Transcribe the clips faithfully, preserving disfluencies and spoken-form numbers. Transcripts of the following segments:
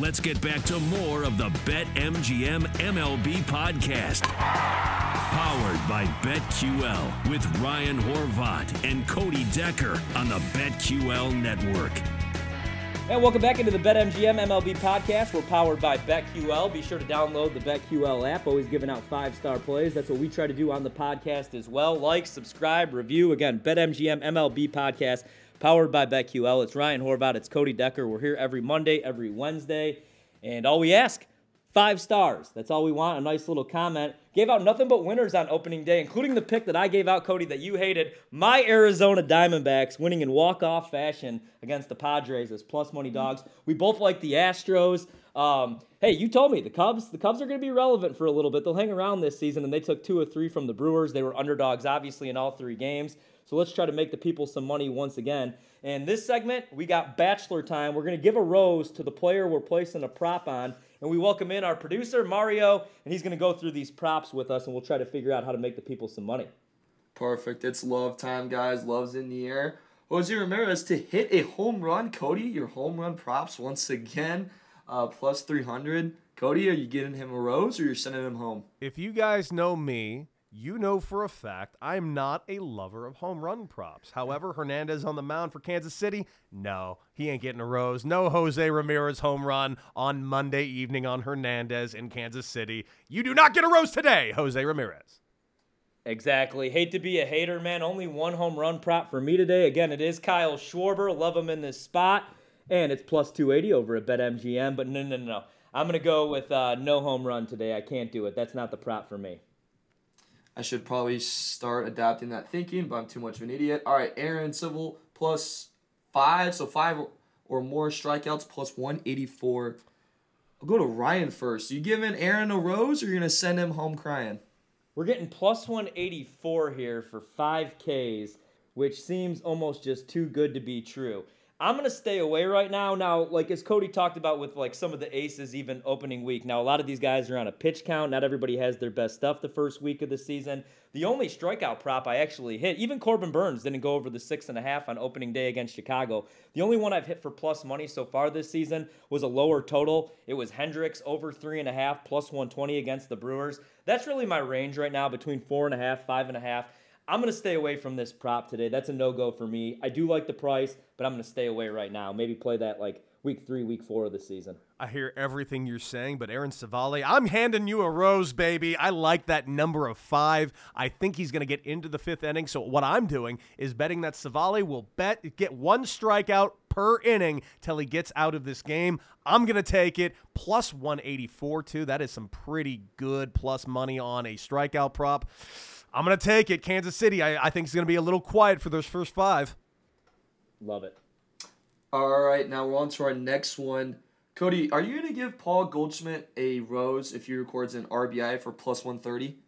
Let's get back to more of the BetMGM M L B podcast. Powered by BetQL with Ryan Horvath and Cody Decker on the BetQL network. And welcome back into the BetMGM M L B podcast. We're powered by BetQL. Be sure to download the BetQL app. Always giving out five-star plays. That's what we try to do on the podcast as well. Like, subscribe, review. Again, BetMGM M L B podcast powered by BetQL. It's Ryan Horvath. It's Cody Decker. We're here every Monday, every Wednesday. And all we ask, five stars. That's all we want. A nice little comment. Gave out nothing but winners on opening day, including the pick that I gave out, Cody, that you hated. My Arizona Diamondbacks winning in walk-off fashion against the Padres as plus money dogs. We both like the Astros. Um, hey, you told me the Cubs. The Cubs are going to be relevant for a little bit. They'll hang around this season, and they took two or three from the Brewers. They were underdogs, obviously, in all three games. So let's try to make the people some money once again. And this segment, we got Bachelor Time. We're going to give a rose to the player we're placing a prop on. And we welcome in our producer, Mario, and he's going to go through these props with us, and we'll try to figure out how to make the people some money. Perfect. It's love time, guys. Love's in the air. Jose Ramirez to hit a home run. Cody, your home run props once again, uh, plus three hundred. Cody, are you getting him a rose or you're sending him home? If you guys know me, you know for a fact I'm not a lover of home run props. However, Hernandez on the mound for Kansas City, no, he ain't getting a rose. No Jose Ramirez home run on Monday evening on Hernandez in Kansas City. You do not get a rose today, Jose Ramirez. Exactly. Hate to be a hater, man. Only one home run prop for me today. Again, it is Kyle Schwarber. Love him in this spot. And it's plus two eighty over at BetMGM. But no, no, no, no. I'm going to go with uh, no home run today. I can't do it. That's not the prop for me. I should probably start adapting that thinking, but I'm too much of an idiot. All right, Aaron Civale plus five, so five or more strikeouts plus one eighty-four. I'll go to Ryan first. You giving Aaron a rose, or you're gonna send him home crying? We're getting plus one eighty-four here for five Ks, which seems almost just too good to be true. I'm gonna stay away right now. Now, like as Cody talked about with like some of the aces, even opening week. Now, a lot of these guys are on a pitch count. Not everybody has their best stuff the first week of the season. The only strikeout prop I actually hit, even Corbin Burnes didn't go over the six and a half on opening day against Chicago. The only one I've hit for plus money so far this season was a lower total. It was Hendricks over three and a half, plus one twenty against the Brewers. That's really my range right now, between four and a half, five and a half. I'm going to stay away from this prop today. That's a no-go for me. I do like the price, but I'm going to stay away right now. Maybe play that like week three, week four of the season. I hear everything you're saying, but Aaron Civale, I'm handing you a rose, baby. I like that number of five. I think he's going to get into the fifth inning. So what I'm doing is betting that Civale will bet get one strikeout per inning till he gets out of this game. I'm going to take it plus one eighty-four, too. That is some pretty good plus money on a strikeout prop. I'm going to take it. Kansas City, I, I think, is going to be a little quiet for those first five. Love it. All right, now we're on to our next one. Cody, are you going to give Paul Goldschmidt a rose if he records an R B I for plus one thirty?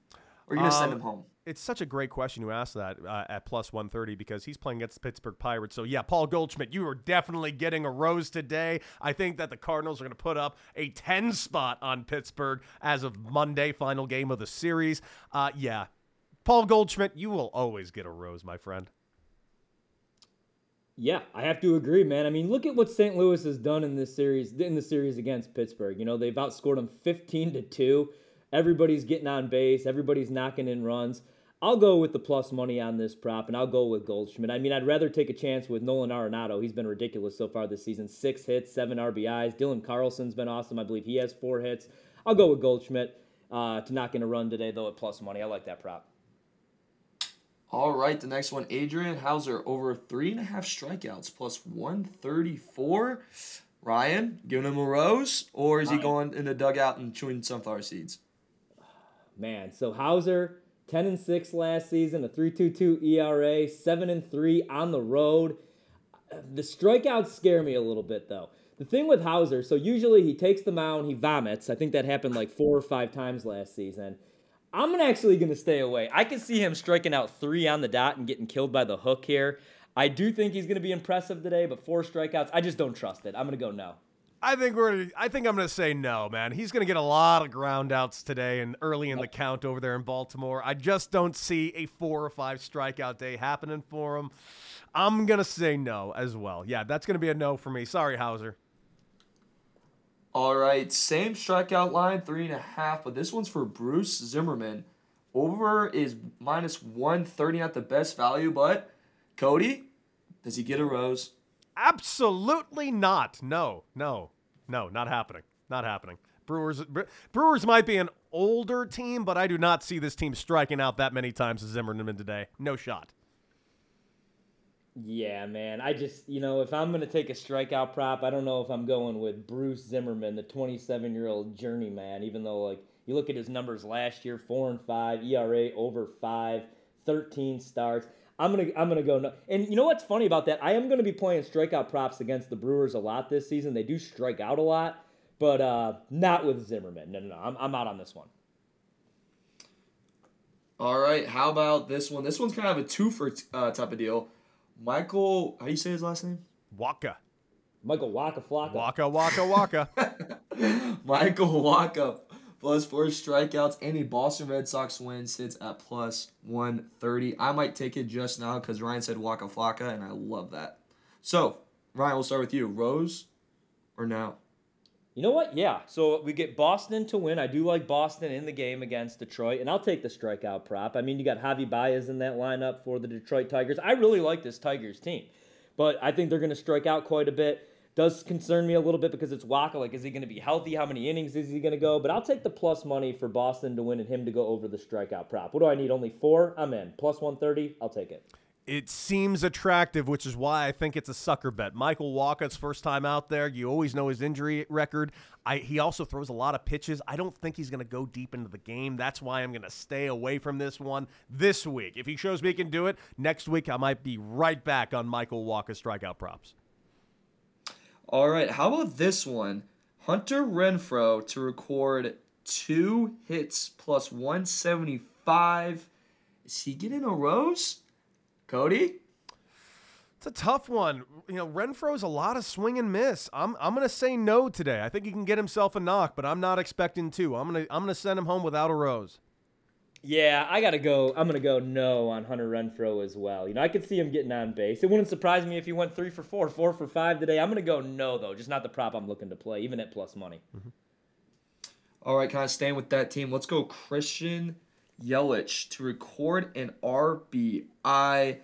Or are you going to um, send him home? It's such a great question you asked that uh, at plus one thirty because he's playing against the Pittsburgh Pirates. So, yeah, Paul Goldschmidt, you are definitely getting a rose today. I think that the Cardinals are going to put up a ten spot on Pittsburgh as of Monday, final game of the series. Uh, yeah. Paul Goldschmidt, you will always get a rose, my friend. Yeah, I have to agree, man. I mean, look at what Saint Louis has done in this series, in the series against Pittsburgh. You know, they've outscored them fifteen to two. Everybody's getting on base. Everybody's knocking in runs. I'll go with the plus money on this prop, and I'll go with Goldschmidt. I mean, I'd rather take a chance with Nolan Arenado. He's been ridiculous so far this season. Six hits, seven R B Is. Dylan Carlson's been awesome. I believe he has four hits. I'll go with Goldschmidt uh, to knock in a run today, though, at plus money. I like that prop. All right, the next one, Adrian Houser, over three and a half strikeouts, plus one thirty-four. Ryan, giving him a rose, or is he going in the dugout and chewing sunflower seeds? Man, so Houser, ten and six last season, a three point two two E R A, seven and three on the road. The strikeouts scare me a little bit, though. The thing with Houser, so usually he takes the mound, he vomits. I think that happened like four or five times last season. I'm actually going to stay away. I can see him striking out three on the dot and getting killed by the hook here. I do think he's going to be impressive today, but four strikeouts, I just don't trust it. I'm going to go no. I think we're. I think I'm going to say no, man. He's going to get a lot of groundouts today and early in the count over there in Baltimore. I just don't see a four or five strikeout day happening for him. I'm going to say no as well. Yeah, that's going to be a no for me. Sorry, Houser. All right, same strikeout line, three and a half, but this one's for Bruce Zimmerman. Over is minus one thirty, not the best value, but Cody, does he get a rose? Absolutely not. No, no, no, not happening. Not happening. Brewers Brewers might be an older team, but I do not see this team striking out that many times as Zimmerman today. No shot. Yeah, man. I just, you know, if I'm going to take a strikeout prop, I don't know if I'm going with Bruce Zimmerman, the twenty-seven-year-old journeyman, even though, like, you look at his numbers last year, four and five, E R A over five, thirteen starts. I'm going to I'm gonna go. No- and you know what's funny about that? I am going to be playing strikeout props against the Brewers a lot this season. They do strike out a lot, but uh, not with Zimmerman. No, no, no. I'm, I'm out on this one. All right. How about this one? This one's kind of a twofer uh, type of deal. Michael, how do you say his last name? Wacha. Michael Wacha Flocka. Wacha, Wacha, Wacha. Michael Wacha, plus four strikeouts, and the Boston Red Sox win sits at plus one thirty. I might take it just now because Ryan said Wacha Flocka, and I love that. So, Ryan, we'll start with you. Rose or no? You know what? Yeah. So we get Boston to win. I do like Boston in the game against Detroit, and I'll take the strikeout prop. I mean, you got Javi Baez in that lineup for the Detroit Tigers. I really like this Tigers team, but I think they're going to strike out quite a bit. Does concern me a little bit because it's Wacha. Like, is he going to be healthy? How many innings is he going to go? But I'll take the plus money for Boston to win and him to go over the strikeout prop. What do I need? Only four? I'm in. plus one thirty. I'll take it. It seems attractive, which is why I think it's a sucker bet. Michael Wacha's first time out there. You always know his injury record. I, he also throws a lot of pitches. I don't think he's going to go deep into the game. That's why I'm going to stay away from this one this week. If he shows me he can do it, next week I might be right back on Michael Wacha's strikeout props. All right, how about this one? Hunter Renfroe to record two hits plus one seventy-five. Is he getting a rose? Cody? It's a tough one. You know, Renfroe's a lot of swing and miss. I'm I'm gonna say no today. I think he can get himself a knock, but I'm not expecting to. I'm gonna I'm gonna send him home without a rose. Yeah, I gotta go. I'm gonna go no on Hunter Renfroe as well. You know, I could see him getting on base. It wouldn't surprise me if he went three for four, four for five today. I'm gonna go no though, just not the prop I'm looking to play, even at plus money. Mm-hmm. All right, kind of staying with that team. Let's go, Christian Yelich to record an R B I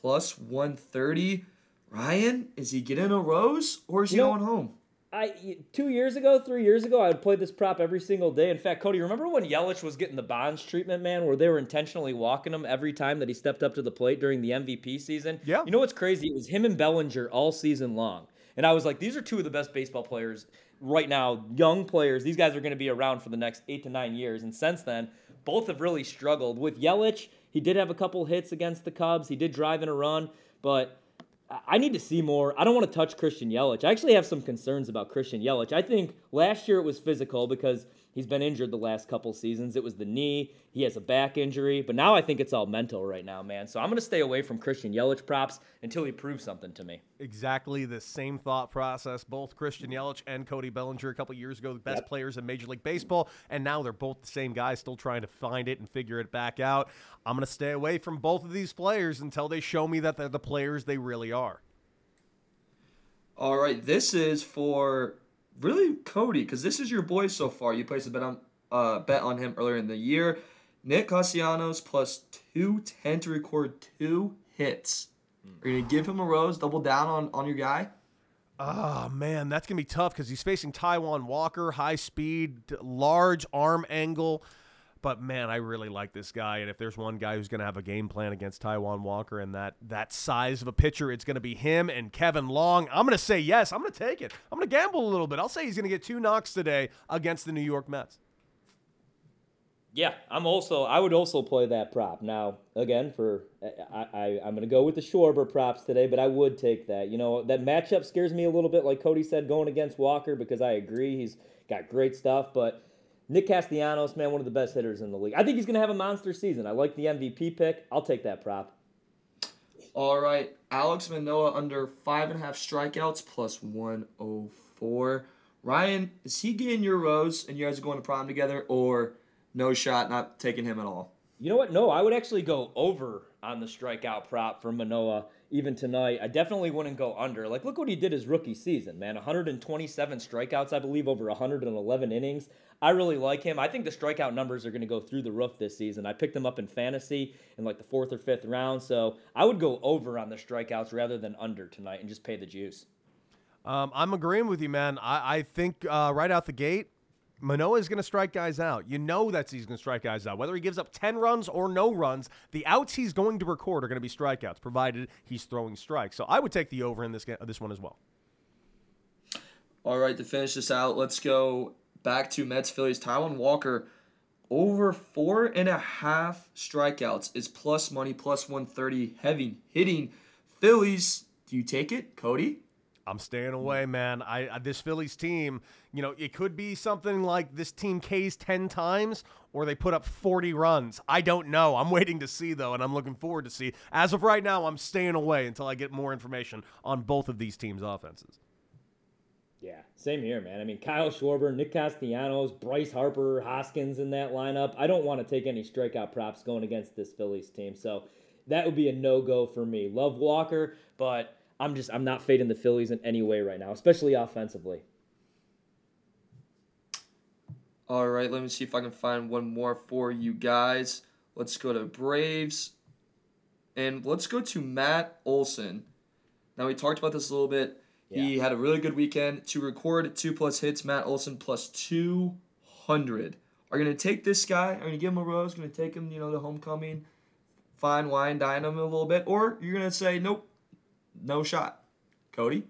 plus one thirty. Ryan, is he getting a rose or is he you know, going home? I two years ago, three years ago, I would play this prop every single day. In fact, Cody, remember when Yelich was getting the Bonds treatment, man, where they were intentionally walking him every time that he stepped up to the plate during the M V P season? Yeah. You know what's crazy? It was him and Bellinger all season long. And I was like, these are two of the best baseball players right now, young players. These guys are going to be around for the next eight to nine years. And since then, both have really struggled. With Yelich, he did have a couple hits against the Cubs. He did drive in a run, but I need to see more. I don't want to touch Christian Yelich. I actually have some concerns about Christian Yelich. I think last year it was physical because he's been injured the last couple seasons. It was the knee. He has a back injury, but now I think it's all mental right now, man. So I'm going to stay away from Christian Yelich props until he proves something to me. Exactly the same thought process. Both Christian Yelich and Cody Bellinger a couple years ago, the best yep. players in Major League Baseball, and now they're both the same guys still trying to find it and figure it back out. I'm going to stay away from both of these players until they show me that they're the players they really are. All right, this is for really Cody, because this is your boy so far. You placed a bet on, uh, bet on him earlier in the year. Nick Castellanos plus two ten to record two hits. Are you going to give him a rose, double down on, on your guy? Oh, man, that's going to be tough because he's facing Taijuan Walker, high speed, large arm angle. But, man, I really like this guy. And if there's one guy who's going to have a game plan against Taijuan Walker and that that size of a pitcher, it's going to be him and Kevin Long. I'm going to say yes. I'm going to take it. I'm going to gamble a little bit. I'll say he's going to get two knocks today against the New York Mets. Yeah, I'm also. I would also play that prop. Now, again, for I, I, I'm going to go with the Schwarber props today, but I would take that. You know, that matchup scares me a little bit, like Cody said, going against Walker, because I agree he's got great stuff, but Nick Castellanos, man, one of the best hitters in the league. I think he's going to have a monster season. I like the M V P pick. I'll take that prop. All right. Alek Manoah under five and a half strikeouts, plus one oh four. Ryan, is he getting your rose and you guys are going to prom together, or no shot, not taking him at all? You know what? No, I would actually go over on the strikeout prop for Manoah. even tonight. I definitely wouldn't go under. Like, look what he did his rookie season, man. one hundred twenty-seven strikeouts, I believe, over one hundred eleven innings. I really like him. I think the strikeout numbers are going to go through the roof this season. I picked him up in fantasy in like the fourth or fifth round, so I would go over on the strikeouts rather than under tonight and just pay the juice. Um, I'm agreeing with you, man. I, I think uh, right out the gate, Manoah is going to strike guys out. You know that he's going to strike guys out. Whether he gives up ten runs or no runs, the outs he's going to record are going to be strikeouts, provided he's throwing strikes. So I would take the over in this game, this one as well. All right, to finish this out, let's go back to Mets Phillies. Taijuan Walker, over four and a half strikeouts is plus money, plus one thirty, heavy hitting Phillies. Do you take it, Cody? I'm staying away, man. I, I this Phillies team, you know, it could be something like this team Ks ten times or they put up forty runs. I don't know. I'm waiting to see, though, and I'm looking forward to see. As of right now, I'm staying away until I get more information on both of these teams' offenses. Yeah, same here, man. I mean, Kyle Schwarber, Nick Castellanos, Bryce Harper, Hoskins in that lineup. I don't want to take any strikeout props going against this Phillies team, so that would be a no-go for me. Love Walker, but I'm just, I'm not fading the Phillies in any way right now, especially offensively. All right, let me see if I can find one more for you guys. Let's go to Braves. And let's go to Matt Olson. Now, we talked about this a little bit. Yeah. He had a really good weekend. To record two-plus hits, Matt Olson plus two hundred. Are you going to take this guy? Are you going to give him a rose? Going to take him, you know, the homecoming, fine wine, dine him a little bit? Or you're going to say, nope. No shot. Cody?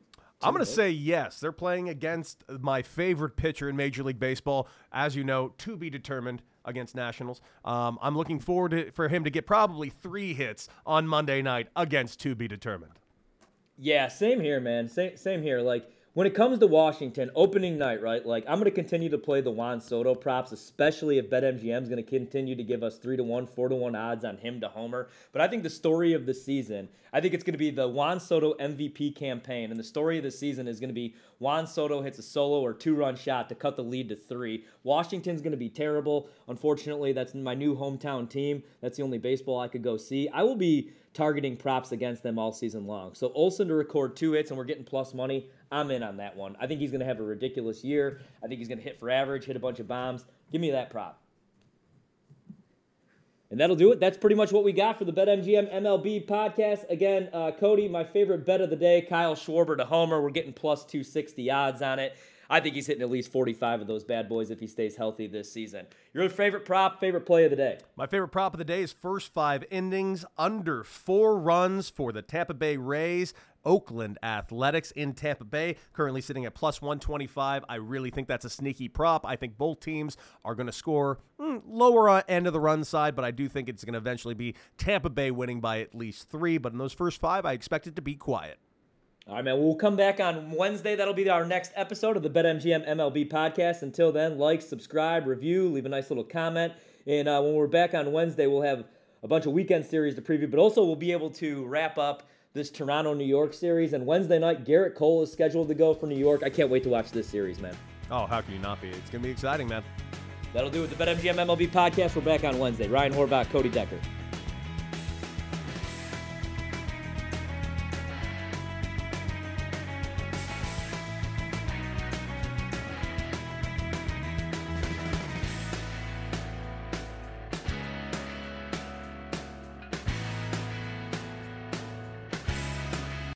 I'm going to say yes. They're playing against my favorite pitcher in Major League Baseball. As you know, to be determined against Nationals. Um, I'm looking forward to, for him to get probably three hits on Monday night against to be determined. Yeah, same here, man. Same, same here. Like, when it comes to Washington, opening night, right? Like, I'm going to continue to play the Juan Soto props, especially if BetMGM is going to continue to give us three to one, four to one odds on him to homer. But I think the story of the season, I think it's going to be the Juan Soto M V P campaign. And the story of the season is going to be Juan Soto hits a solo or two-run shot to cut the lead to three. Washington's going to be terrible. Unfortunately, that's my new hometown team. That's the only baseball I could go see. I will be targeting props against them all season long. So Olsen to record two hits, and we're getting plus money. I'm in on that one. I think he's going to have a ridiculous year. I think he's going to hit for average, hit a bunch of bombs. Give me that prop. And that'll do it. That's pretty much what we got for the BetMGM M L B podcast. Again, uh, Cody, my favorite bet of the day, Kyle Schwarber to homer. We're getting plus two sixty odds on it. I think he's hitting at least forty-five of those bad boys if he stays healthy this season. Your favorite prop, favorite play of the day? My favorite prop of the day is first five innings, under four runs for the Tampa Bay Rays. Oakland Athletics in Tampa Bay, currently sitting at plus one twenty-five. I really think that's a sneaky prop. I think both teams are going to score mm, lower end of the run side, but I do think it's going to eventually be Tampa Bay winning by at least three. But in those first five, I expect it to be quiet. All right, man, we'll come back on Wednesday. That'll be our next episode of the BetMGM M L B podcast. Until then, like, subscribe, review, leave a nice little comment. And uh, when we're back on Wednesday, we'll have a bunch of weekend series to preview, but also we'll be able to wrap up this Toronto-New York series. And Wednesday night, Garrett Cole is scheduled to go for New York. I can't wait to watch this series, man. Oh, how can you not be? It's going to be exciting, man. That'll do it. The BetMGM M L B podcast. We're back on Wednesday. Ryan Horvath, Cody Decker.